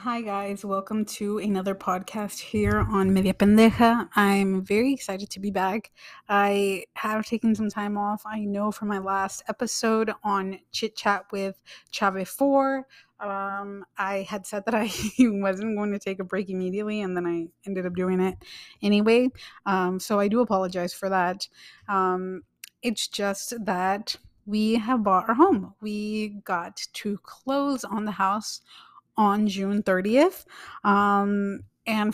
Hi guys, welcome to another podcast here on Media Pendeja. I'm very excited to be back. I have taken some time off. I know from my last episode on Chit Chat with Chave 4, I had said that I wasn't going to take a break immediately, and then I ended up doing it anyway. So I do apologize for that. It's just that we have bought our home. We got to close on the house on June 30th. And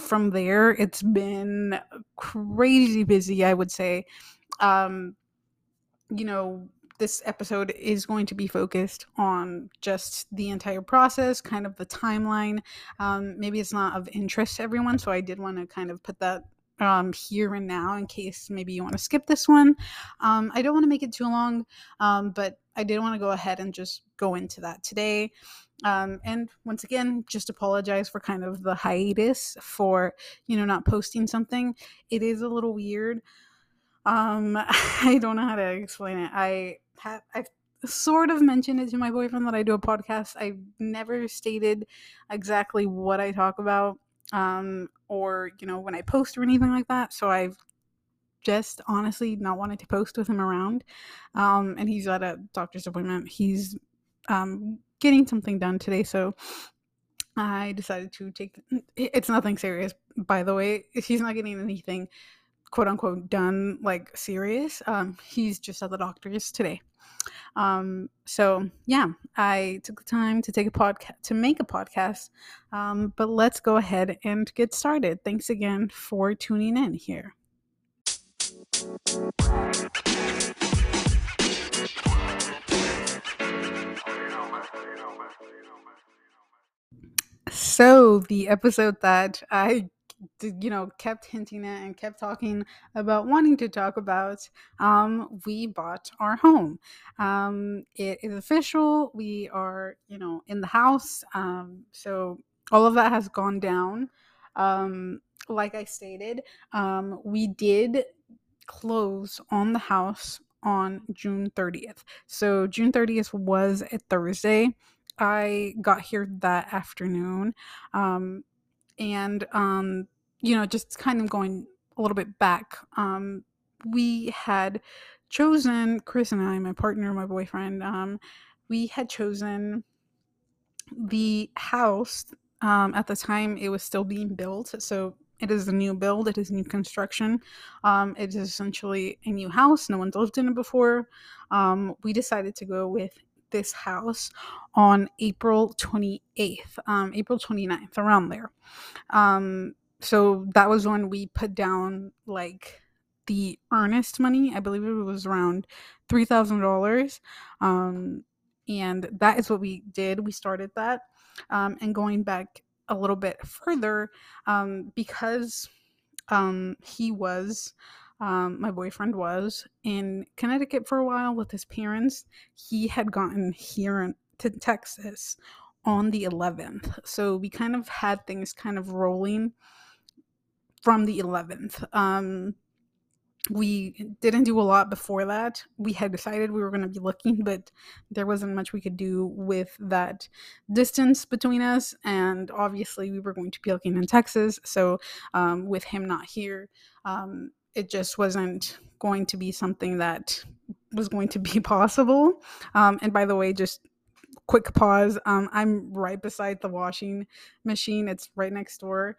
from there, it's been crazy busy, I would say. This episode is going to be focused on just the entire process, kind of the timeline. Maybe it's not of interest to everyone, so I did want to kind of put that here and now in case maybe you want to skip this one. I don't want to make it too long, but I did want to go ahead and just go into that today. And once again, just apologize for kind of the hiatus for, not posting something. It is a little weird. I don't know how to explain it. I've sort of mentioned it to my boyfriend that I do a podcast. I've never stated exactly what I talk about, or, when I post or anything like that. So I've just honestly not wanted to post with him around. And he's at a doctor's appointment. He's, getting something done today, so I decided to it's nothing serious, by the way. He's not getting anything quote-unquote done, like serious. He's just at the doctor's today. So yeah, I took the time to make a podcast, but let's go ahead and get started. Thanks again for tuning in here. So the episode that I, kept hinting at and kept talking about wanting to talk about, we bought our home. It is official. We are, in the house. So all of that has gone down. Like I stated, we did close on the house on June 30th. So June 30th was a Thursday. I got here that afternoon, just kind of going a little bit back, we had chosen, Chris and I, my partner, my boyfriend, we had chosen the house. At the time, it was still being built, so it is a new build, it is new construction, it is essentially a new house, no one's lived in it before. We decided to go with this house on April 28th, April 29th, around there. So that was when we put down the earnest money. I believe it was around $3,000. And that is what we did. We started that. And going back a little bit further, because he was, my boyfriend was in Connecticut for a while with his parents. He had gotten here to Texas on the 11th. So we kind of had things kind of rolling from the 11th. We didn't do a lot before that. We had decided we were going to be looking, but there wasn't much we could do with that distance between us. And obviously we were going to be looking in Texas. So with him not here, it just wasn't going to be something that was going to be possible. And by the way, just quick pause. I'm right beside the washing machine. It's right next door.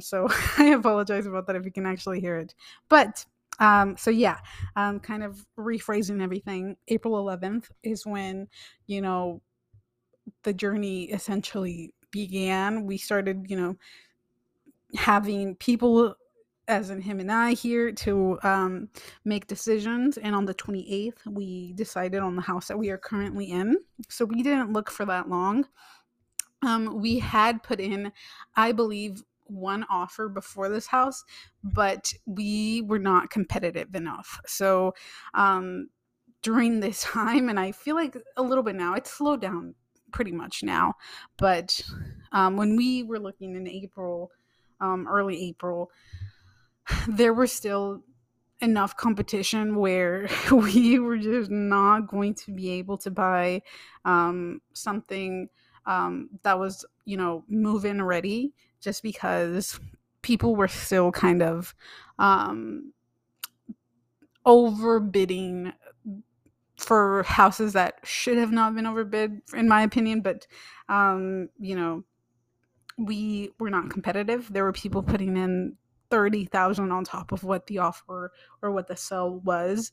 So I apologize about that if you can actually hear it. But kind of rephrasing everything. April 11th is when, the journey essentially began. We started, having people, as in him and I, here to make decisions. And on the 28th, we decided on the house that we are currently in. So we didn't look for that long. We had put in, I believe, one offer before this house, but we were not competitive enough. So during this time, and I feel like a little bit now, it's slowed down pretty much now. But when we were looking in April, early April, there was still enough competition where we were just not going to be able to buy something that was, you know, move-in ready, just because people were still kind of overbidding for houses that should have not been overbid, in my opinion. But, you know, we were not competitive. There were people putting in $30,000 on top of what the offer or what the sell was,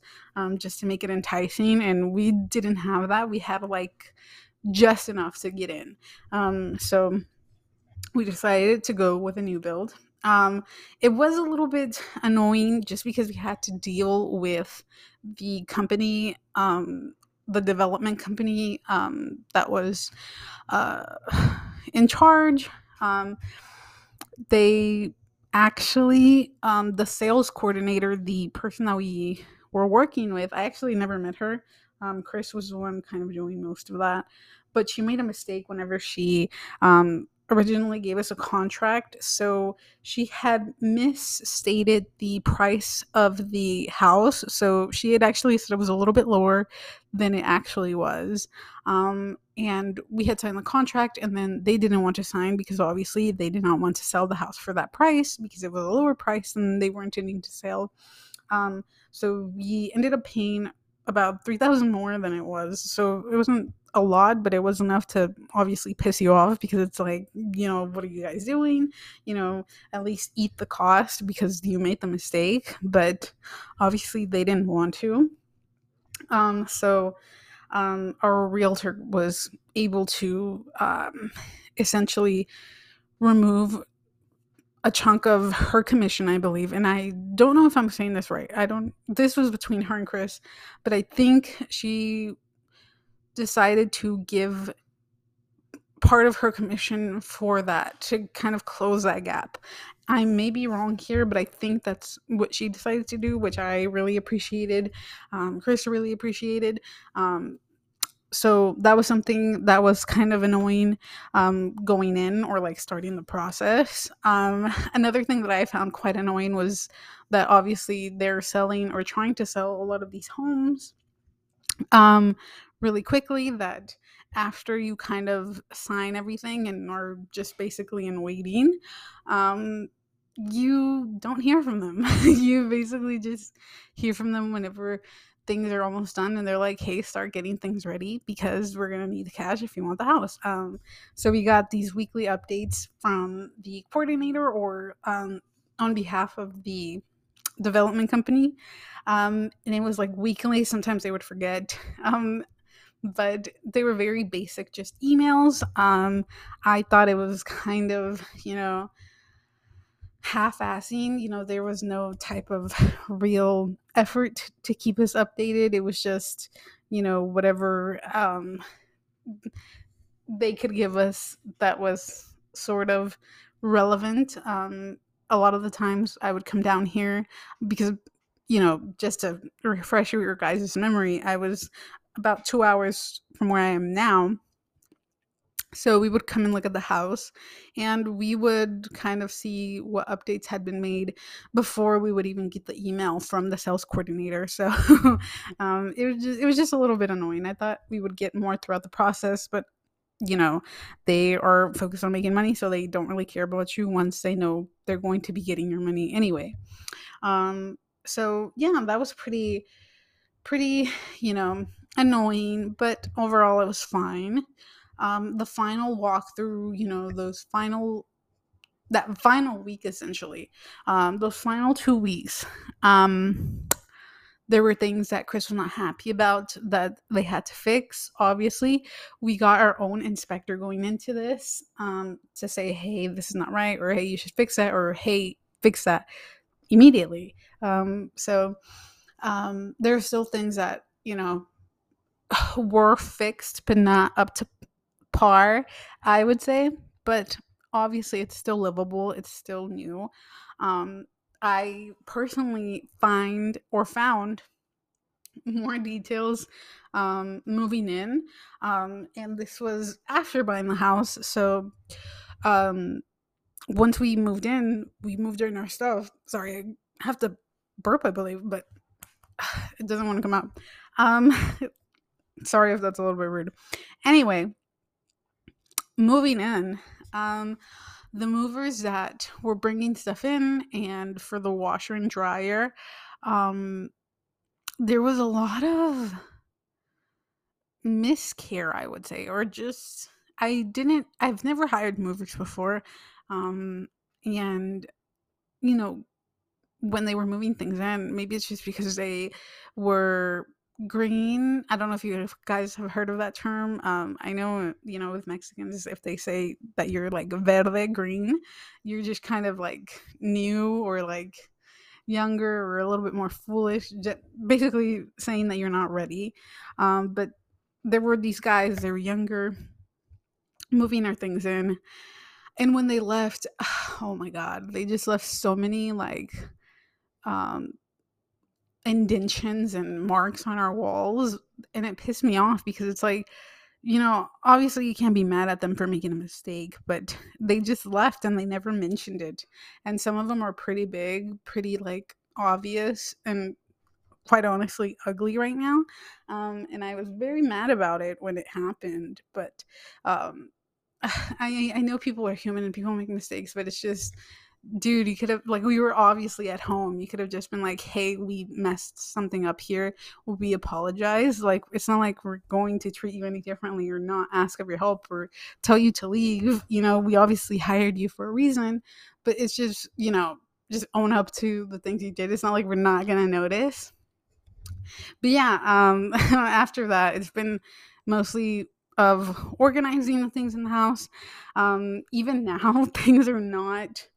just to make it enticing. And we didn't have that. We had like just enough to get in. So we decided to go with a new build. It was a little bit annoying just because we had to deal with the company, the development company, that was, in charge. They actually, the sales coordinator, the person that we were working with, I actually never met her. Chris was the one kind of doing most of that, but she made a mistake whenever she, originally gave us a contract. So she had misstated the price of the house. So she had actually said it was a little bit lower than it actually was. And we had signed the contract, and then they didn't want to sign because obviously they did not want to sell the house for that price because it was a lower price than they were intending to sell. So we ended up paying about $3,000 more than it was. So it wasn't a lot, but it was enough to obviously piss you off, because it's like, you know, what are you guys doing? You know, at least eat the cost because you made the mistake. But obviously they didn't want to. So our realtor was able to essentially remove a chunk of her commission, I believe. And I don't know if I'm saying this right. This was between her and Chris, but I think she decided to give part of her commission for that to kind of close that gap. I may be wrong here, but I think that's what she decided to do, which I really appreciated. Chris really appreciated. So that was something that was kind of annoying going in, or like starting the process. Another thing that I found quite annoying was that obviously they're selling or trying to sell a lot of these homes really quickly, that after you kind of sign everything and are just basically in waiting, you don't hear from them. You basically just hear from them whenever things are almost done, and they're like, hey, start getting things ready because we're gonna need the cash if you want the house. So we got these weekly updates from the coordinator, or on behalf of the development company, and it was like weekly. Sometimes they would forget, but they were very basic, just emails. I thought it was kind of, you know, half-assing. You know, there was no type of real effort to keep us updated. It was just, you know, whatever they could give us that was sort of relevant. A lot of the times I would come down here because, you know, just to refresh your guys' memory, I was about 2 hours from where I am now. So we would come and look at the house, and we would kind of see what updates had been made before we would even get the email from the sales coordinator. So it was just a little bit annoying. I thought we would get more throughout the process, but, you know, they are focused on making money, so they don't really care about you once they know they're going to be getting your money anyway. So yeah, that was pretty, you know, annoying, but overall it was fine. The final walkthrough, you know, that final week, essentially, those final 2 weeks, there were things that Chris was not happy about that they had to fix. Obviously, we got our own inspector going into this, to say, hey, this is not right, or hey, you should fix that, or hey, fix that immediately. So there are still things that, you know, were fixed, but not up to par, I would say. But obviously it's still livable, it's still new. I personally found more details moving in, and this was after buying the house. So once we moved in, we moved in our stuff. Sorry, I have to burp, I believe, but it doesn't want to come out. Sorry if that's a little bit rude. Anyway, moving in, the movers that were bringing stuff in and for the washer and dryer, there was a lot of miscare, I would say, or just, I've never hired movers before. And, you know, when they were moving things in, maybe it's just because they were green. I don't know if you guys have heard of that term. I know, you know, with Mexicans, if they say that you're like verde, green, you're just kind of like new or like younger or a little bit more foolish, just basically saying that you're not ready. But there were these guys, they were younger, moving our things in. And when they left, oh my God, they just left so many like indentions and marks on our walls. And it pissed me off because it's like, you know, obviously you can't be mad at them for making a mistake, but they just left and they never mentioned it. And some of them are pretty big, pretty like obvious and quite honestly ugly right now. And I was very mad about it when it happened, but I know people are human and people make mistakes, but it's just, dude, you could have, like, we were obviously at home. You could have just been like, hey, we messed something up here. We apologize. Like, it's not like we're going to treat you any differently or not ask of your help or tell you to leave. You know, we obviously hired you for a reason, but it's just, you know, just own up to the things you did. It's not like we're not going to notice. But yeah, after that, it's been mostly of organizing things in the house. Even now, things are not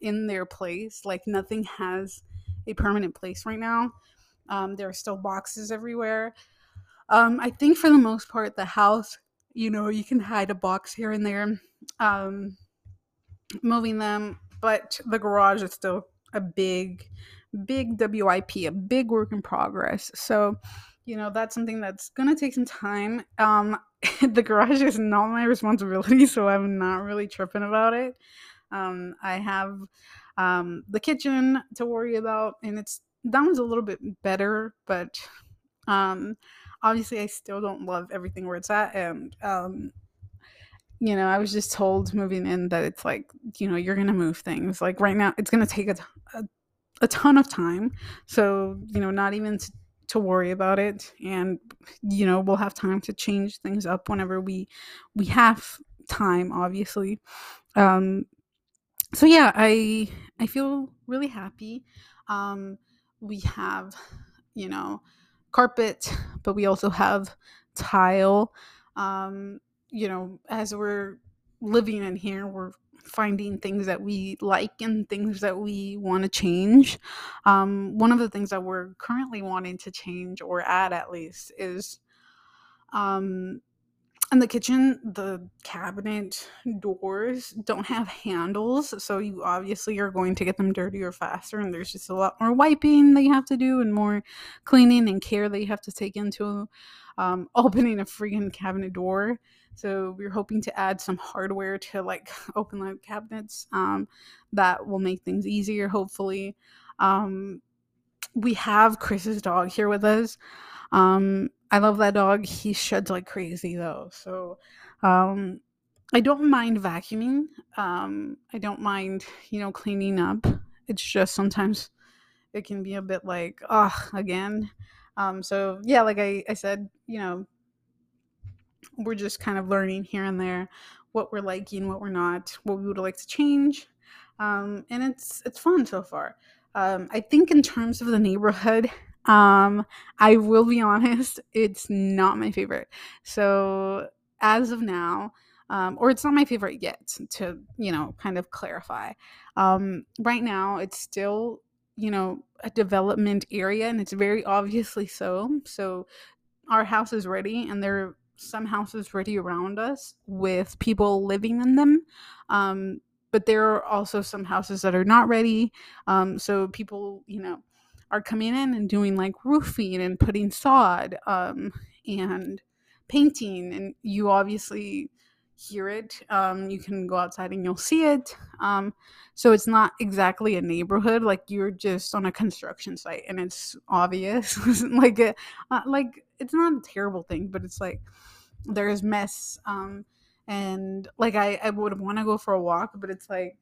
in their place. Like, nothing has a permanent place right now. There are still boxes everywhere. I think for the most part, the house, you know, you can hide a box here and there, moving them, but the garage is still a big WIP, a big work in progress. So, you know, that's something that's going to take some time. The garage is not my responsibility, so I'm not really tripping about it. I have the kitchen to worry about, and that one's a little bit better, but obviously I still don't love everything where it's at. And, you know, I was just told moving in that it's like, you know, you're going to move things. Like, right now, it's going to take a ton of time. So, you know, not even to worry about it, and you know, we'll have time to change things up whenever we have time, obviously. So yeah, I feel really happy. We have, you know, carpet, but we also have tile. You know, as we're living in here, we're finding things that we like and things that we want to change. One of the things that we're currently wanting to change or add, at least, is in the kitchen, the cabinet doors don't have handles, so you obviously are going to get them dirtier faster, and there's just a lot more wiping that you have to do and more cleaning and care that you have to take into opening a freaking cabinet door. So we're hoping to add some hardware to like open up cabinets that will make things easier, hopefully. We have Chris's dog here with us. I love that dog. He sheds like crazy though. So I don't mind vacuuming. I don't mind, you know, cleaning up. It's just sometimes it can be a bit like, oh, again. So yeah, like I said, you know, we're just kind of learning here and there what we're liking, what we're not, what we would like to change. And it's fun so far. I think in terms of the neighborhood, I will be honest, it's not my favorite. So as of now, or it's not my favorite yet, to, you know, kind of clarify. Right now, it's still, you know, a development area, and it's very obviously so. So our house is ready, and they're some houses ready around us with people living in them, but there are also some houses that are not ready, so people, you know, are coming in and doing like roofing and putting sod and painting, and you obviously hear it. You can go outside and you'll see it. So it's not exactly a neighborhood, like you're just on a construction site, and it's obvious. Like it's not a terrible thing, but it's like there is mess And like, I would want to go for a walk, but it's like,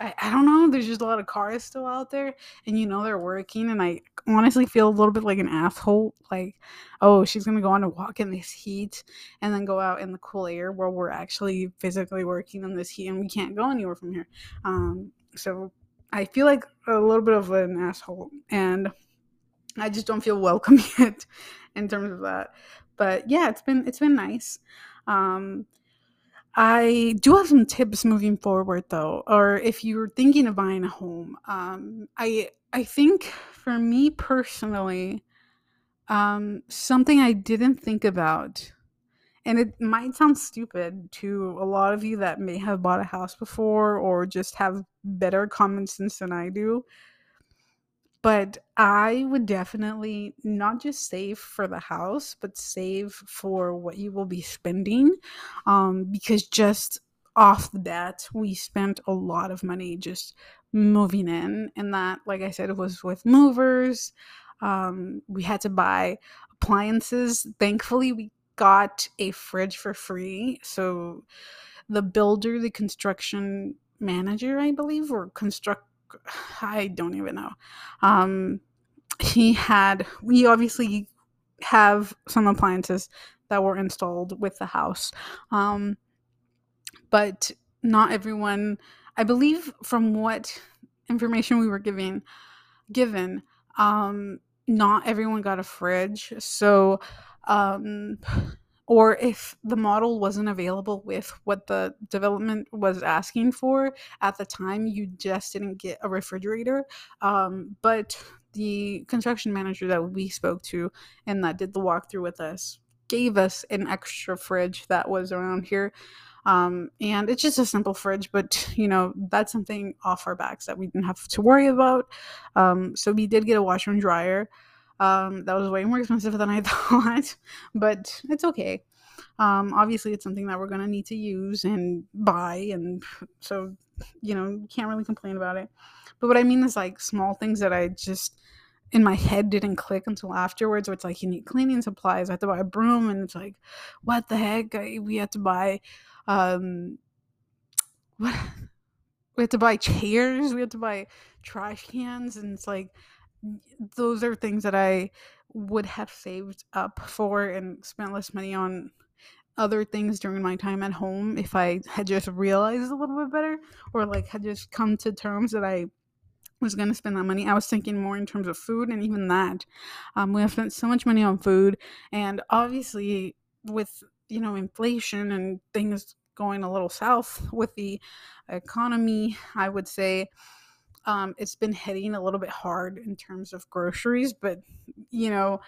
I don't know. There's just a lot of cars still out there, and you know they're working, and I honestly feel a little bit like an asshole. Like, oh, she's going to go on a walk in this heat and then go out in the cool air where we're actually physically working in this heat and we can't go anywhere from here. So I feel like a little bit of an asshole, and I just don't feel welcome yet in terms of that. But yeah, it's been nice. I do have some tips moving forward, though, or if you're thinking of buying a home. I think for me personally, something I didn't think about, and it might sound stupid to a lot of you that may have bought a house before or just have better common sense than I do, but I would definitely not just save for the house, but save for what you will be spending. Because just off the bat, we spent a lot of money just moving in. And that, like I said, it was with movers. We had to buy appliances. Thankfully, we got a fridge for free. So the builder, the construction manager, I believe, or I don't even know. We obviously have some appliances that were installed with the house. But not everyone, I believe from what information we were given, not everyone got a fridge. So, or if the model wasn't available with what the development was asking for at the time, you just didn't get a refrigerator. But the construction manager that we spoke to and that did the walkthrough with us gave us an extra fridge that was around here. And it's just a simple fridge, but you know, that's something off our backs that we didn't have to worry about. So we did get a washer and dryer. That was way more expensive than I thought, but it's okay. Obviously, it's something that we're going to need to use and buy, and so, you know, you can't really complain about it. But what I mean is, like, small things that I just, in my head, didn't click until afterwards, where it's like, you need cleaning supplies, I have to buy a broom, and it's like, what the heck? We had to buy, we had to buy chairs, we had to buy trash cans, and it's like, those are things that I would have saved up for and spent less money on other things during my time at home if I had just realized a little bit better, or like had just come to terms that I was going to spend that money. I was thinking more in terms of food, and even that, we have spent so much money on food, and obviously with, you know, inflation and things going a little south with the economy, I would say, it's been hitting a little bit hard in terms of groceries, but, you know,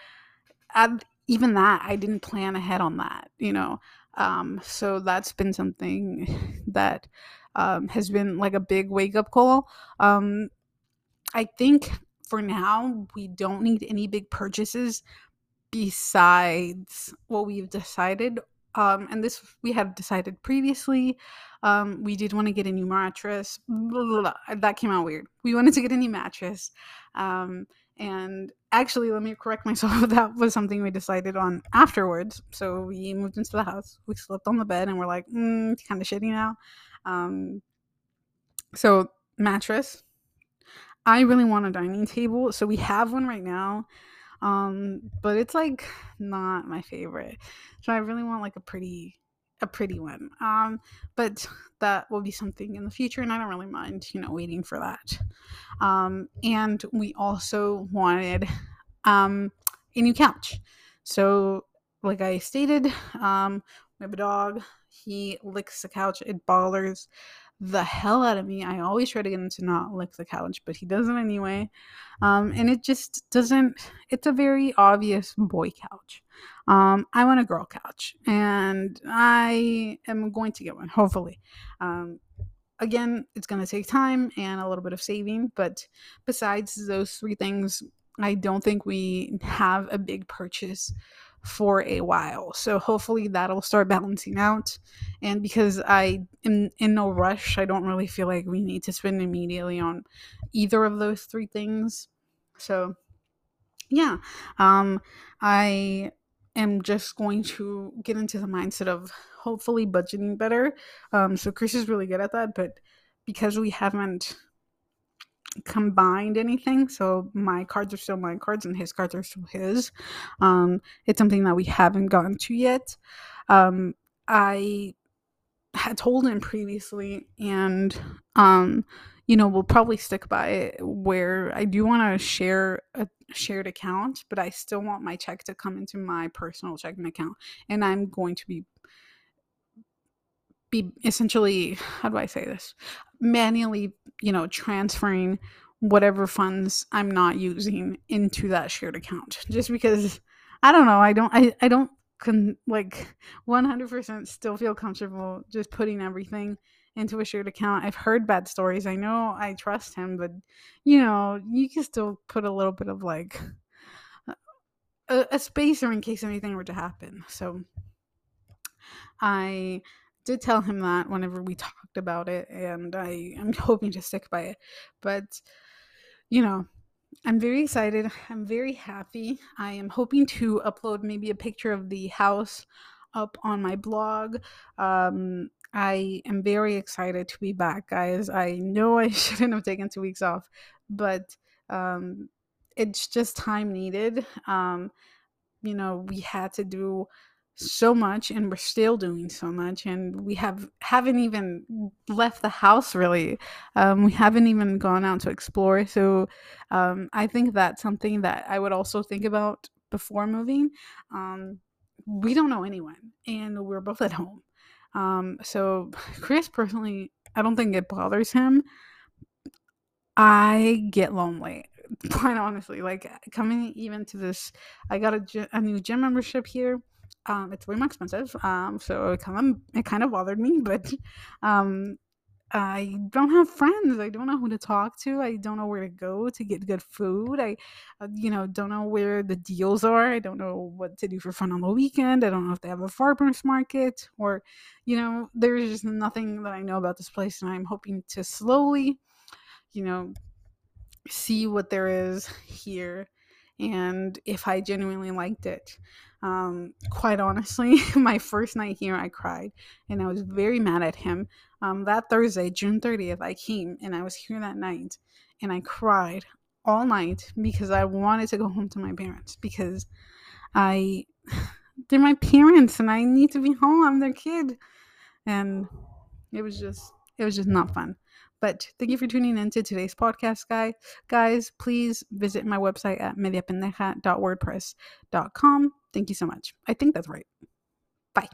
even that, I didn't plan ahead on that, you know. So that's been something that has been like a big wake-up call. I think for now, we don't need any big purchases besides what we've decided. And this we had decided previously. We did want to get a new mattress. Blah, blah, blah. That came out weird. We wanted to get a new mattress. And actually, let me correct myself. That was something we decided on afterwards. So we moved into the house. We slept on the bed and we're like, it's kind of shitty now. So mattress. I really want a dining table. So we have one right now. But it's like not my favorite, so I really want like a pretty one, but that will be something in the future, and I don't really mind, you know, waiting for that. And we also wanted a new couch. So like I stated, we have a dog. He licks the couch. It bothers the hell out of me. I always try to get him to not lick the couch, but he doesn't anyway. And it just doesn't, it's a very obvious boy couch. I want a girl couch, and I am going to get one, hopefully. Again, it's going to take time and a little bit of saving, but besides those three things, I don't think we have a big purchase for a while, so hopefully that'll start balancing out. And because I am in no rush, I don't really feel like we need to spend immediately on either of those three things. So yeah, I am just going to get into the mindset of hopefully budgeting better. So Chris is really good at that, but because we haven't combined anything, so my cards are still my cards and his cards are still his, it's something that we haven't gotten to yet. I had told him previously, and you know, we'll probably stick by it, where I do want to share a shared account, but I still want my check to come into my personal checking account, and I'm going to be essentially, how do I say this, manually, you know, transferring whatever funds I'm not using into that shared account, just because I don't know, I don't like 100% still feel comfortable just putting everything into a shared account. I've heard bad stories. I know I trust him, but you know, you can still put a little bit of like a spacer in case anything were to happen. So I did tell him that whenever we talked about it, and I'm hoping to stick by it. But you know, I'm very excited. I'm very happy. I am hoping to upload maybe a picture of the house up on my blog. I am very excited to be back, guys. I know I shouldn't have taken 2 weeks off, but it's just time needed. You know, we had to do so much, and we're still doing so much, and we haven't even left the house, really. We haven't even gone out to explore. So I think that's something that I would also think about before moving. We don't know anyone, and we're both at home. So Chris personally, I don't think it bothers him. I get lonely, quite honestly. Like, coming even to this, I got a new gym membership here. It's way more expensive. So it kind of bothered me, but, I don't have friends. I don't know who to talk to. I don't know where to go to get good food. I don't know where the deals are. I don't know what to do for fun on the weekend. I don't know if they have a farmer's market, or, you know, there's just nothing that I know about this place. And I'm hoping to slowly, you know, see what there is here, and if I genuinely liked it. Quite honestly, my first night here, I cried, and I was very mad at him. That Thursday, June 30th, I came, and I was here that night, and I cried all night because I wanted to go home to my parents, because they're my parents, and I need to be home. I'm their kid. And it was just not fun. But thank you for tuning in to today's podcast, guys. Please visit my website at mediapendeja.wordpress.com. Thank you so much. I think that's right. Bye.